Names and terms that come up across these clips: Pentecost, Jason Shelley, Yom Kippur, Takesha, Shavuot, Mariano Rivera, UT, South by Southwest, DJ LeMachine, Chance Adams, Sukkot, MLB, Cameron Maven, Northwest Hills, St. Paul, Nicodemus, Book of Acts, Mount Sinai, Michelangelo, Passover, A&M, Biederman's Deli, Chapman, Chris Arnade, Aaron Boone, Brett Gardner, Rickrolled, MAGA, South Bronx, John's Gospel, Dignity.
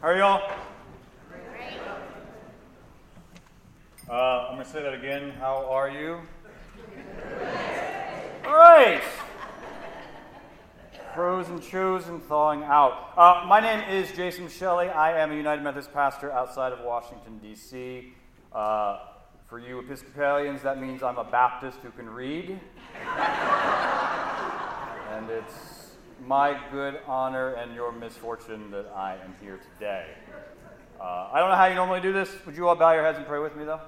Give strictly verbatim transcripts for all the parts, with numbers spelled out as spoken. How are y'all? Great. Uh, I'm going to say that again. How are you? All right. Frozen, chosen, thawing out. Uh, my name is Jason Shelley. I am a United Methodist pastor outside of Washington, D C Uh, for you Episcopalians, that means I'm a Baptist who can read. And it's my good honor and your misfortune that I am here today. Uh, I don't know how you normally do this. Would you all bow your heads and pray with me, though?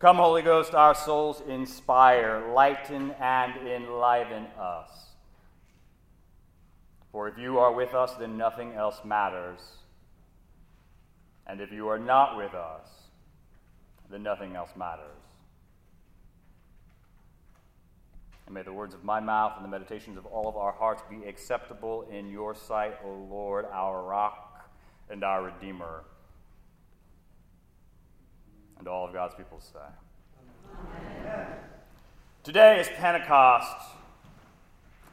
Come, Holy Ghost, our souls inspire, lighten, and enliven us. For if you are with us, then nothing else matters. And if you are not with us, then nothing else matters. And may the words of my mouth and the meditations of all of our hearts be acceptable in your sight, O Lord, our rock and our Redeemer. And all of God's people say. Amen. Today is Pentecost,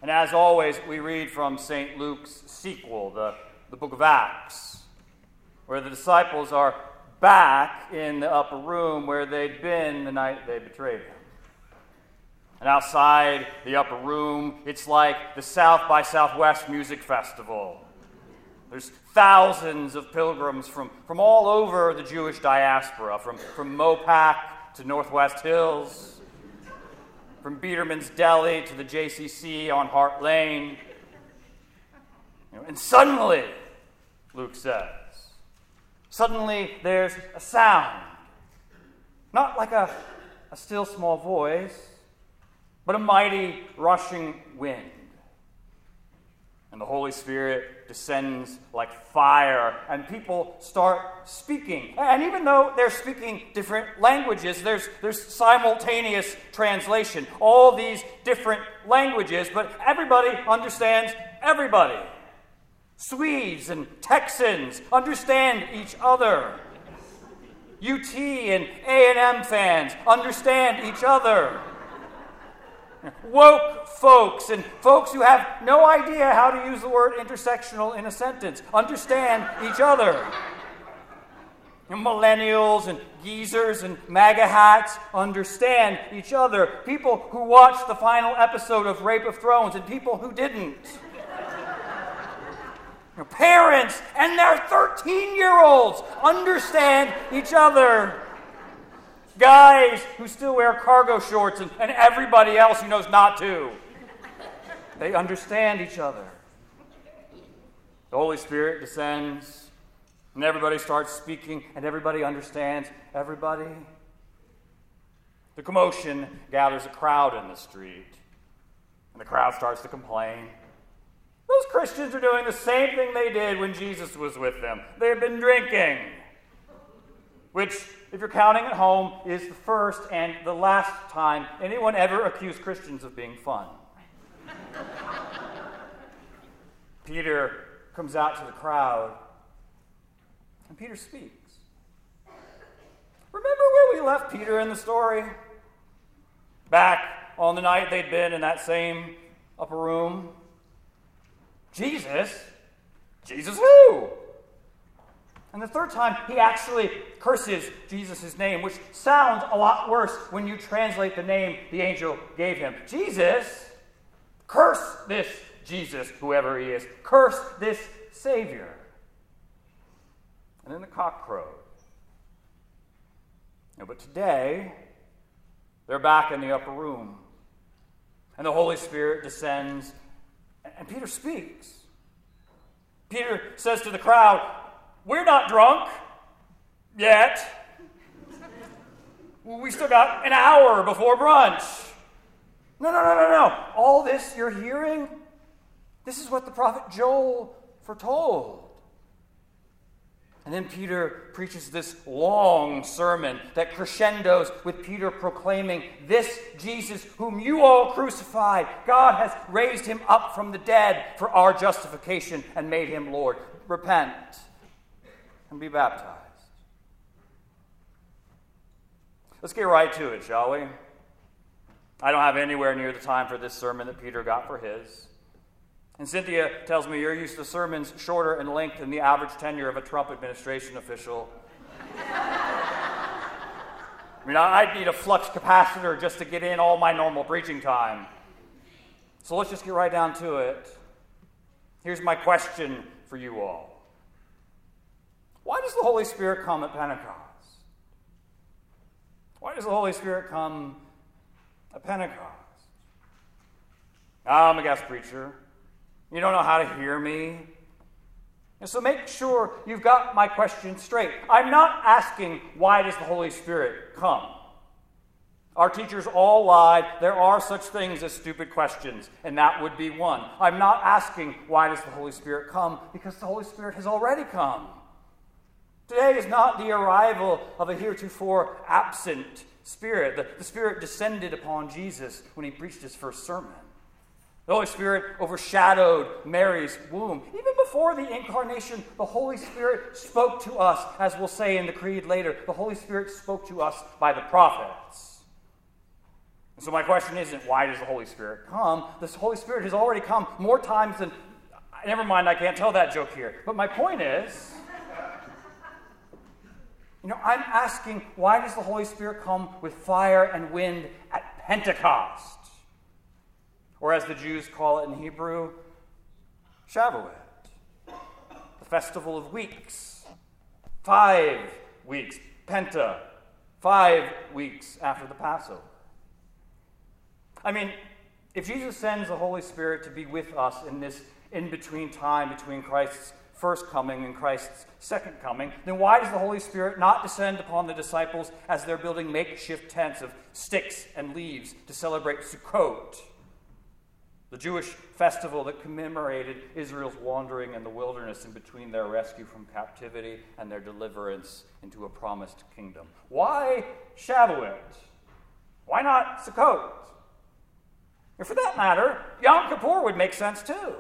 and as always, we read from Saint Luke's sequel, the, the Book of Acts, where the disciples are back in the upper room where they'd been the night they betrayed him. And outside the upper room, it's like the South by Southwest music festival. There's thousands of pilgrims from, from all over the Jewish diaspora, from, from Mopac to Northwest Hills, from Biederman's Deli to the J C C on Hart Lane. You know, and suddenly, Luke says, suddenly there's a sound. Not like a, a still small voice, but a mighty rushing wind. And the Holy Spirit descends like fire, and people start speaking. And even though they're speaking different languages, there's, there's simultaneous translation. All these different languages, but everybody understands everybody. Swedes and Texans understand each other. U T and A and M fans understand each other. Woke folks and folks who have no idea how to use the word intersectional in a sentence understand each other. Millennials and geezers and MAGA hats understand each other. People who watched the final episode of Rape of Thrones and people who didn't. Parents and their thirteen-year-olds understand each other. Guys who still wear cargo shorts and, and everybody else who knows not to. They understand each other. The Holy Spirit descends, and everybody starts speaking, and everybody understands everybody. The commotion gathers a crowd in the street, and the crowd starts to complain. Those Christians are doing the same thing they did when Jesus was with them. They've been drinking. Which, if you're counting at home, is the first and the last time anyone ever accused Christians of being fun. Peter comes out to the crowd, and Peter speaks. Remember where we left Peter in the story? Back on the night they'd been in that same upper room. Jesus? Jesus who? And the third time, he actually curses Jesus' name, which sounds a lot worse when you translate the name the angel gave him. Jesus, curse this Jesus, whoever he is. Curse this Savior. And then the cock crowed. No, but today, they're back in the upper room. And the Holy Spirit descends, and Peter speaks. Peter says to the crowd, "We're not drunk yet. We still got an hour before brunch. No, no, no, no, no. All this you're hearing, this is what the prophet Joel foretold. And then Peter preaches this long sermon that crescendos with Peter proclaiming, "This Jesus, whom you all crucified, God has raised him up from the dead for our justification and made him Lord. Repent and be baptized." Let's get right to it, shall we? I don't have anywhere near the time for this sermon that Peter got for his. And Cynthia tells me you're used to sermons shorter in length than the average tenure of a Trump administration official. I mean, I'd need a flux capacitor just to get in all my normal preaching time. So let's just get right down to it. Here's my question for you all. Why does the Holy Spirit come at Pentecost? Why does the Holy Spirit come at Pentecost? I'm a guest preacher. You don't know how to hear me. And so make sure you've got my question straight. I'm not asking, why does the Holy Spirit come? Our teachers all lied. There are such things as stupid questions, and that would be one. I'm not asking, why does the Holy Spirit come? Because the Holy Spirit has already come. Today is not the arrival of a heretofore absent Spirit. The, the Spirit descended upon Jesus when he preached his first sermon. The Holy Spirit overshadowed Mary's womb. Even before the incarnation, the Holy Spirit spoke to us, as we'll say in the creed later. The Holy Spirit spoke to us by the prophets. And so my question isn't, why does the Holy Spirit come? The Holy Spirit has already come more times than... Never mind, I can't tell that joke here. But my point is, you know, I'm asking, why does the Holy Spirit come with fire and wind at Pentecost? Or as the Jews call it in Hebrew, Shavuot, the festival of weeks. Five weeks, Penta, five weeks after the Passover. I mean, if Jesus sends the Holy Spirit to be with us in this in-between time between Christ's first coming and Christ's second coming, then why does the Holy Spirit not descend upon the disciples as they're building makeshift tents of sticks and leaves to celebrate Sukkot, the Jewish festival that commemorated Israel's wandering in the wilderness in between their rescue from captivity and their deliverance into a promised kingdom? Why Shavuot? Why not Sukkot? And for that matter, Yom Kippur would make sense too.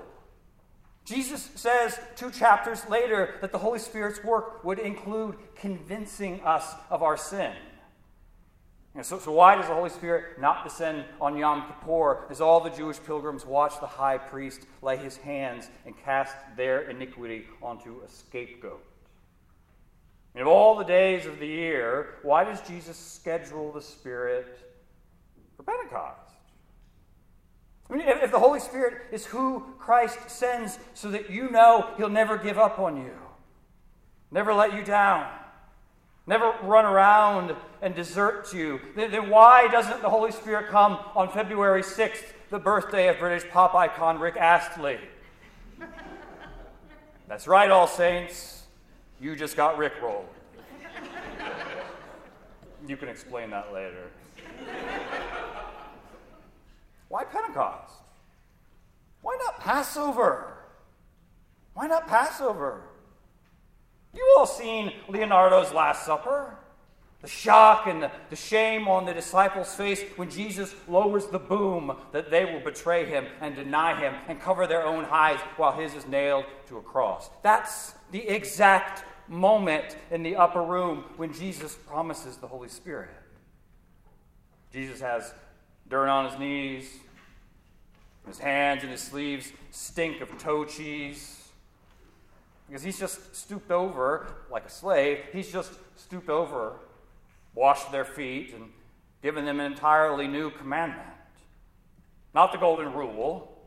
Jesus says two chapters later that the Holy Spirit's work would include convincing us of our sin. And so, so why does the Holy Spirit not descend on Yom Kippur as all the Jewish pilgrims watch the high priest lay his hands and cast their iniquity onto a scapegoat? And of all the days of the year, why does Jesus schedule the Spirit for Pentecost? I mean, if, if the Holy Spirit is who Christ sends so that you know he'll never give up on you, never let you down, never run around and desert you, then why doesn't the Holy Spirit come on February sixth, the birthday of British pop icon Rick Astley? That's right, all saints. You just got Rickrolled. You can explain that later. Why Pentecost? Why not Passover? Why not Passover? You all seen Leonardo's Last Supper? The shock and the, the shame on the disciples' face when Jesus lowers the boom that they will betray him and deny him and cover their own eyes while his is nailed to a cross. That's the exact moment in the upper room when Jesus promises the Holy Spirit. Jesus has dirt on his knees. His hands and his sleeves stink of toe cheese, because he's just stooped over like a slave. He's just stooped over, washed their feet, and given them an entirely new commandment. Not the golden rule,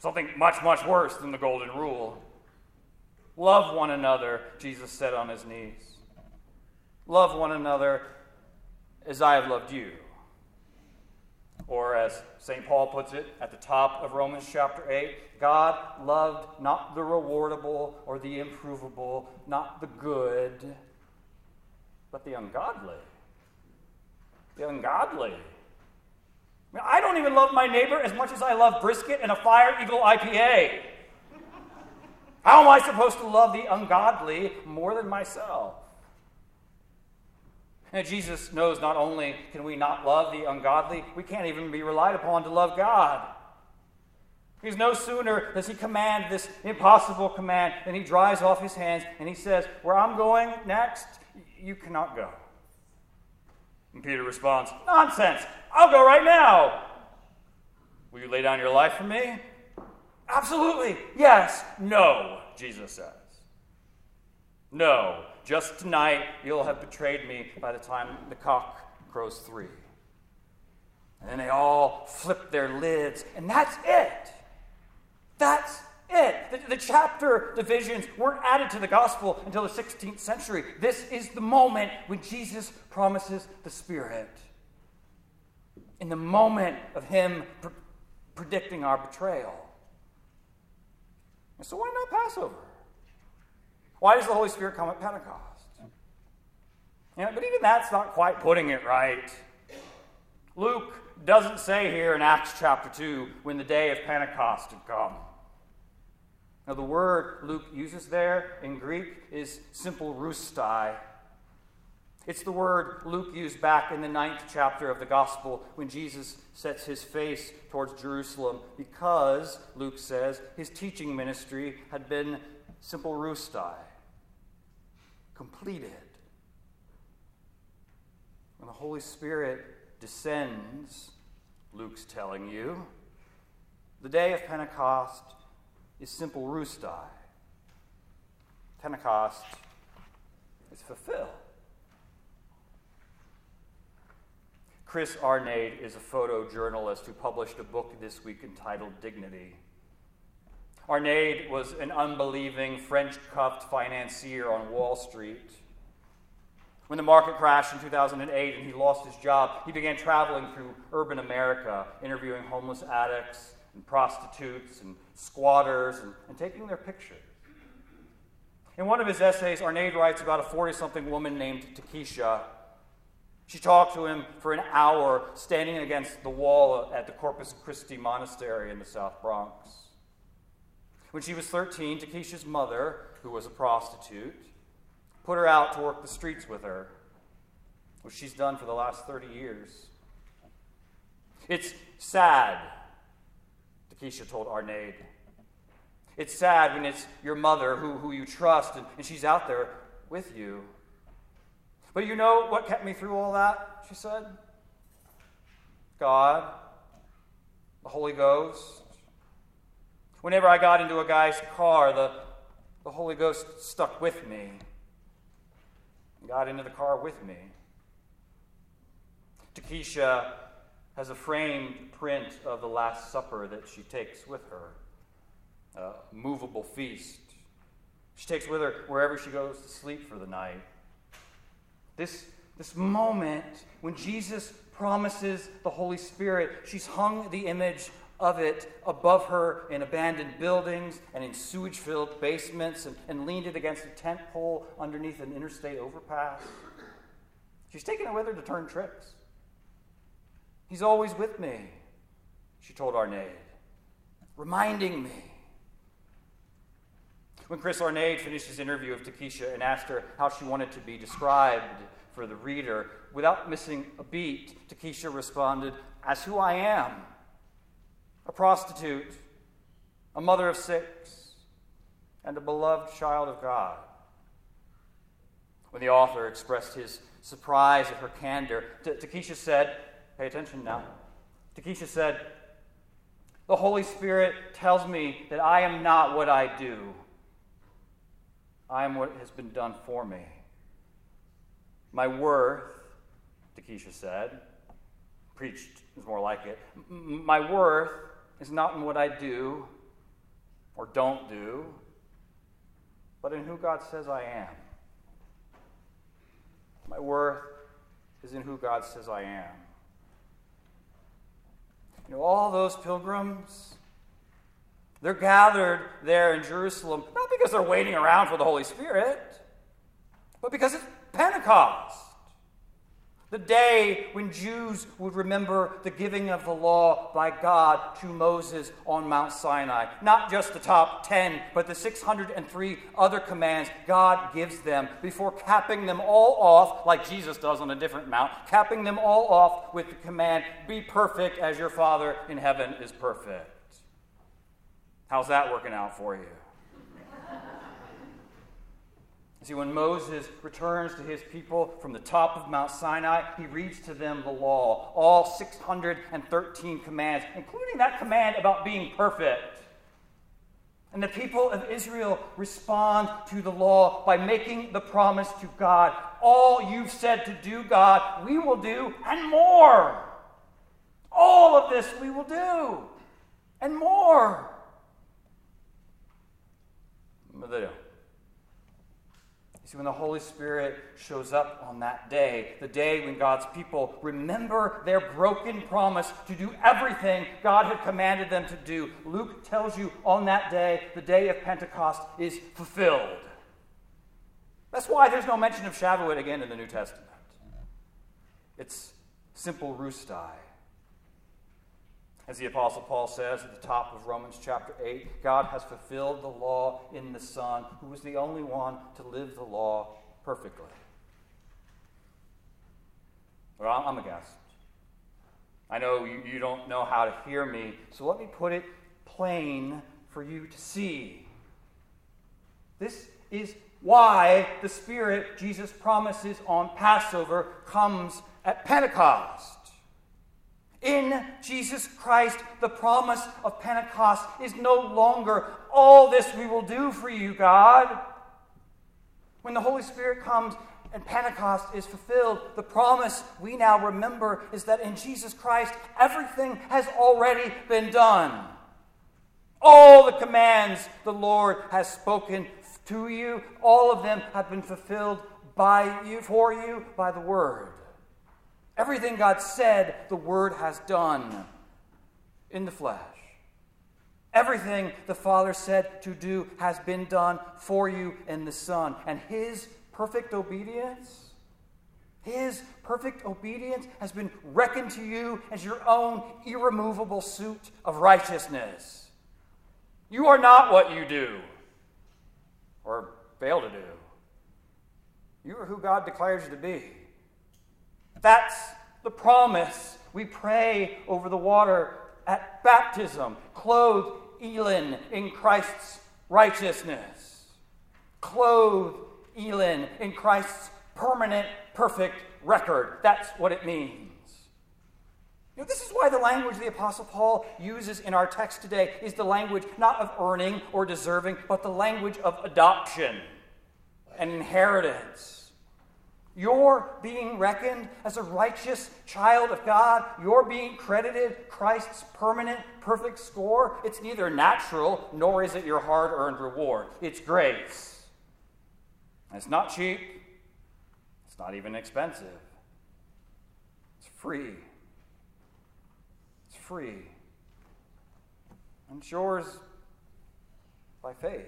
something much, much worse than the golden rule. Love one another, Jesus said on his knees. Love one another as I have loved you. Or as Saint Paul puts it at the top of Romans chapter eight, God loved not the rewardable or the improvable, not the good, but the ungodly. The ungodly. I mean, I don't even love my neighbor as much as I love brisket and a Fire Eagle I P A. How am I supposed to love the ungodly more than myself? And Jesus knows not only can we not love the ungodly, we can't even be relied upon to love God. Because no sooner does he command this impossible command than he dries off his hands and he says, where I'm going next, you cannot go. And Peter responds, nonsense, I'll go right now. Will you lay down your life for me? Absolutely, yes, no, Jesus says. No, just tonight you'll have betrayed me by the time the cock crows three. And then they all flip their lids, and that's it. That's it. The, the chapter divisions weren't added to the gospel until the sixteenth century. This is the moment when Jesus promises the Spirit. In the moment of him pre- predicting our betrayal. And so why not Passover? Why does the Holy Spirit come at Pentecost? Yeah, but even that's not quite putting it right. Luke doesn't say here in Acts chapter two when the day of Pentecost had come. Now the word Luke uses there in Greek is simple roustai. It's the word Luke used back in the ninth chapter of the Gospel when Jesus sets his face towards Jerusalem because, Luke says, his teaching ministry had been simple roustai, completed. When the Holy Spirit descends, Luke's telling you, the day of Pentecost is simple roustai. Pentecost is fulfilled. Chris Arnade is a photojournalist who published a book this week entitled Dignity. Arnade was an unbelieving, French-cuffed financier on Wall Street. When the market crashed in two thousand eight and he lost his job, he began traveling through urban America, interviewing homeless addicts and prostitutes and squatters and, and taking their pictures. In one of his essays, Arnade writes about a forty-something woman named Takesha. She talked to him for an hour, standing against the wall at the Corpus Christi Monastery in the South Bronx. When she was thirteen, Takesha's mother, who was a prostitute, put her out to work the streets with her, which she's done for the last thirty years. It's sad, Takesha told Arnade. It's sad when it's your mother who, who you trust and, and she's out there with you. But you know what kept me through all that, she said? God, the Holy Ghost. Whenever I got into a guy's car, the, the Holy Ghost stuck with me. Got into the car with me. Takesha has a framed print of the Last Supper that she takes with her, a movable feast. She takes with her wherever she goes to sleep for the night. This, this moment when Jesus promises the Holy Spirit, she's hung the image of it above her in abandoned buildings and in sewage-filled basements and, and leaned it against a tent pole underneath an interstate overpass. She's taken it with her to turn tricks. He's always with me, she told Arnade, reminding me. When Chris Arnade finished his interview of Takesha and asked her how she wanted to be described for the reader, without missing a beat, Takesha responded, as who I am. A prostitute, a mother of six, and a beloved child of God. When the author expressed his surprise at her candor, T- Takesha said, pay attention now, Takesha said, the Holy Spirit tells me that I am not what I do. I am what has been done for me. My worth, Takesha said, preached is more like it, my worth is not in what I do or don't do, but in who God says I am. My worth is in who God says I am. You know, all those pilgrims, they're gathered there in Jerusalem, not because they're waiting around for the Holy Spirit, but because it's Pentecost. The day when Jews would remember the giving of the law by God to Moses on Mount Sinai. Not just the top ten, but the six hundred three other commands God gives them before capping them all off, like Jesus does on a different mount, capping them all off with the command, be perfect as your Father in heaven is perfect. How's that working out for you? See, when Moses returns to his people from the top of Mount Sinai, he reads to them the law, all six hundred thirteen commands, including that command about being perfect. And the people of Israel respond to the law by making the promise to God, all you've said to do, God, we will do, and more. All of this we will do, and more. But they don't. See, when the Holy Spirit shows up on that day, the day when God's people remember their broken promise to do everything God had commanded them to do, Luke tells you on that day, the day of Pentecost is fulfilled. That's why there's no mention of Shavuot again in the New Testament. It's simple roustai. As the Apostle Paul says at the top of Romans chapter eight, God has fulfilled the law in the Son, who was the only one to live the law perfectly. Well, I'm aghast. I know you, you don't know how to hear me, so let me put it plain for you to see. This is why the Spirit Jesus promises on Passover comes at Pentecost. In Jesus Christ, the promise of Pentecost is no longer, all this we will do for you, God. When the Holy Spirit comes and Pentecost is fulfilled, the promise we now remember is that in Jesus Christ, everything has already been done. All the commands the Lord has spoken to you, all of them have been fulfilled by you, for you, by the Word. Everything God said, the Word has done in the flesh. Everything the Father said to do has been done for you in the Son. And His perfect obedience, His perfect obedience has been reckoned to you as your own irremovable suit of righteousness. You are not what you do or fail to do. You are who God declares you to be. That's the promise we pray over the water at baptism. Clothe Elin in Christ's righteousness. Clothe Elin in Christ's permanent, perfect record. That's what it means. You know, this is why the language the Apostle Paul uses in our text today is the language not of earning or deserving, but the language of adoption and inheritance. You're being reckoned as a righteous child of God. You're being credited Christ's permanent, perfect score. It's neither natural, nor is it your hard-earned reward. It's grace. And it's not cheap. It's not even expensive. It's free. It's free. And it's yours by faith.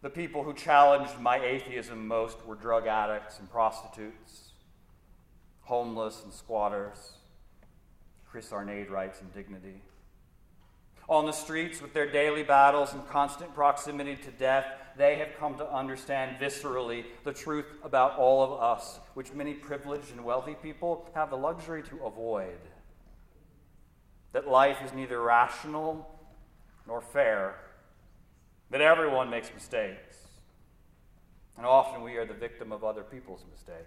The people who challenged my atheism most were drug addicts and prostitutes, homeless and squatters. Chris Arnade writes in Dignity. On the streets with their daily battles and constant proximity to death, they have come to understand viscerally the truth about all of us, which many privileged and wealthy people have the luxury to avoid. That life is neither rational nor fair. That everyone makes mistakes, and often we are the victim of other people's mistakes.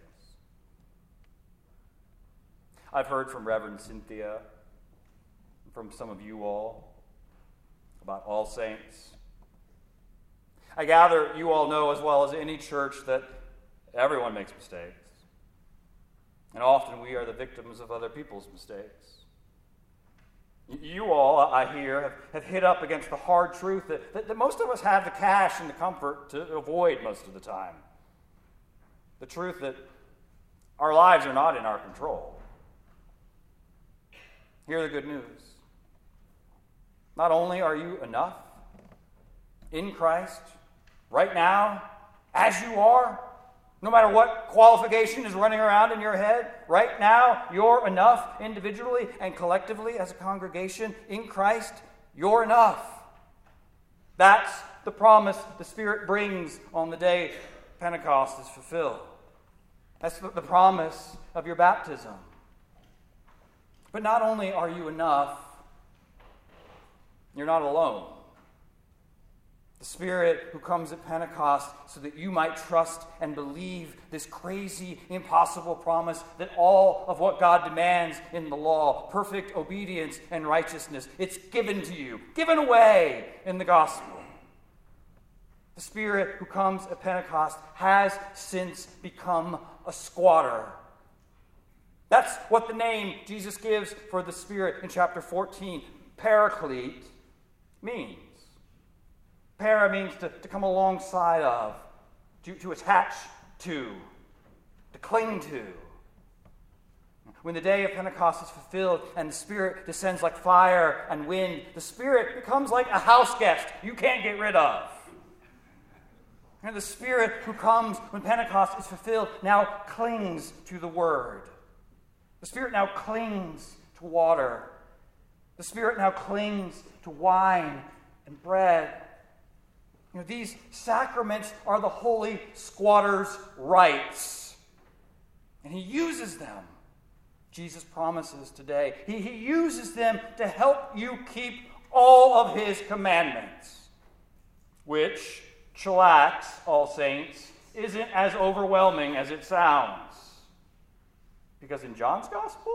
I've heard from Reverend Cynthia, from some of you all, about All Saints. I gather you all know as well as any church that everyone makes mistakes, and often we are the victims of other people's mistakes. You all, I hear, have, have hit up against the hard truth that, that, that most of us have the cash and the comfort to avoid most of the time. The truth that our lives are not in our control. Hear the good news. Not only are you enough in Christ, right now, as you are, No matter what qualification is running around in your head, right now, you're enough individually and collectively as a congregation in Christ. You're enough. That's the promise the Spirit brings on the day Pentecost is fulfilled. That's the, the promise of your baptism. But not only are you enough, you're not alone. The Spirit who comes at Pentecost so that you might trust and believe this crazy, impossible promise that all of what God demands in the law, perfect obedience and righteousness, it's given to you, given away in the gospel. The Spirit who comes at Pentecost has since become a squatter. That's what the name Jesus gives for the Spirit in chapter fourteen, Paraclete, means. Para means to, to come alongside of, to, to attach to, to cling to. When the day of Pentecost is fulfilled and the Spirit descends like fire and wind, the Spirit becomes like a house guest you can't get rid of. And the Spirit who comes when Pentecost is fulfilled now clings to the Word. The Spirit now clings to water. The Spirit now clings to wine and bread. You know, these sacraments are the holy squatter's rights. And he uses them. Jesus promises today. He, he uses them to help you keep all of his commandments. Which, chillax, All Saints, isn't as overwhelming as it sounds. Because in John's Gospel,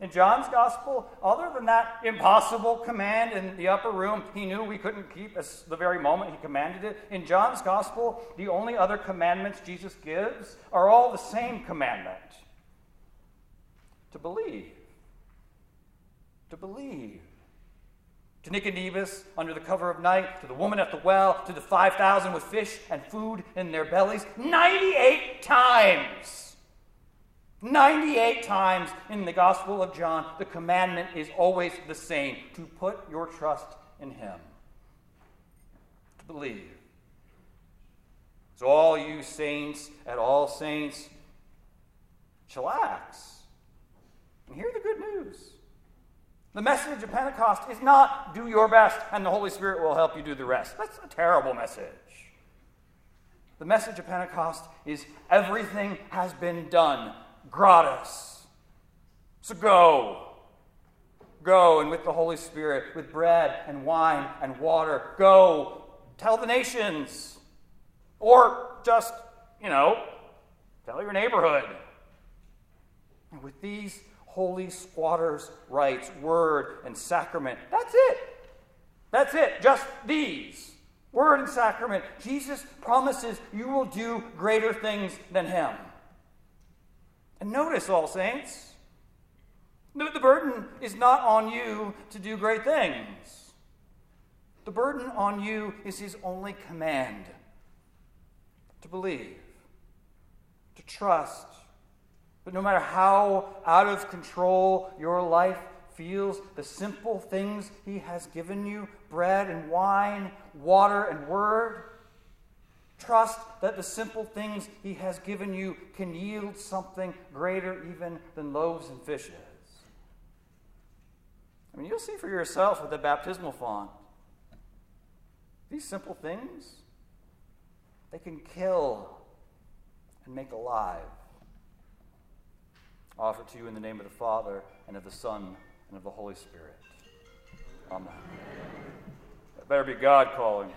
in John's Gospel, other than that impossible command in the upper room he knew we couldn't keep as the very moment he commanded it, in John's Gospel, the only other commandments Jesus gives are all the same commandment. To believe. To believe. To Nicodemus under the cover of night, to the woman at the well, to the five thousand with fish and food in their bellies, ninety-eight times. ninety-eight times in the Gospel of John, the commandment is always the same, to put your trust in him, to believe. So all you saints at All Saints, chillax and hear the good news. The message of Pentecost is not do your best and the Holy Spirit will help you do the rest. That's a terrible message. The message of Pentecost is everything has been done. Gratis. So go. Go, and with the Holy Spirit, with bread and wine and water, go. Tell the nations. Or just, you know, tell your neighborhood. And with these holy squatters' rights, word and sacrament, that's it. That's it. Just these. Word and sacrament. Jesus promises you will do greater things than him. And notice, All Saints, the burden is not on you to do great things. The burden on you is his only command. To believe. To trust. But no matter how out of control your life feels, the simple things he has given you, bread and wine, water and word, trust that the simple things he has given you can yield something greater even than loaves and fishes. I mean, you'll see for yourself with the baptismal font. These simple things, they can kill and make alive. Offered to you in the name of the Father, and of the Son, and of the Holy Spirit. Amen. That better be God calling.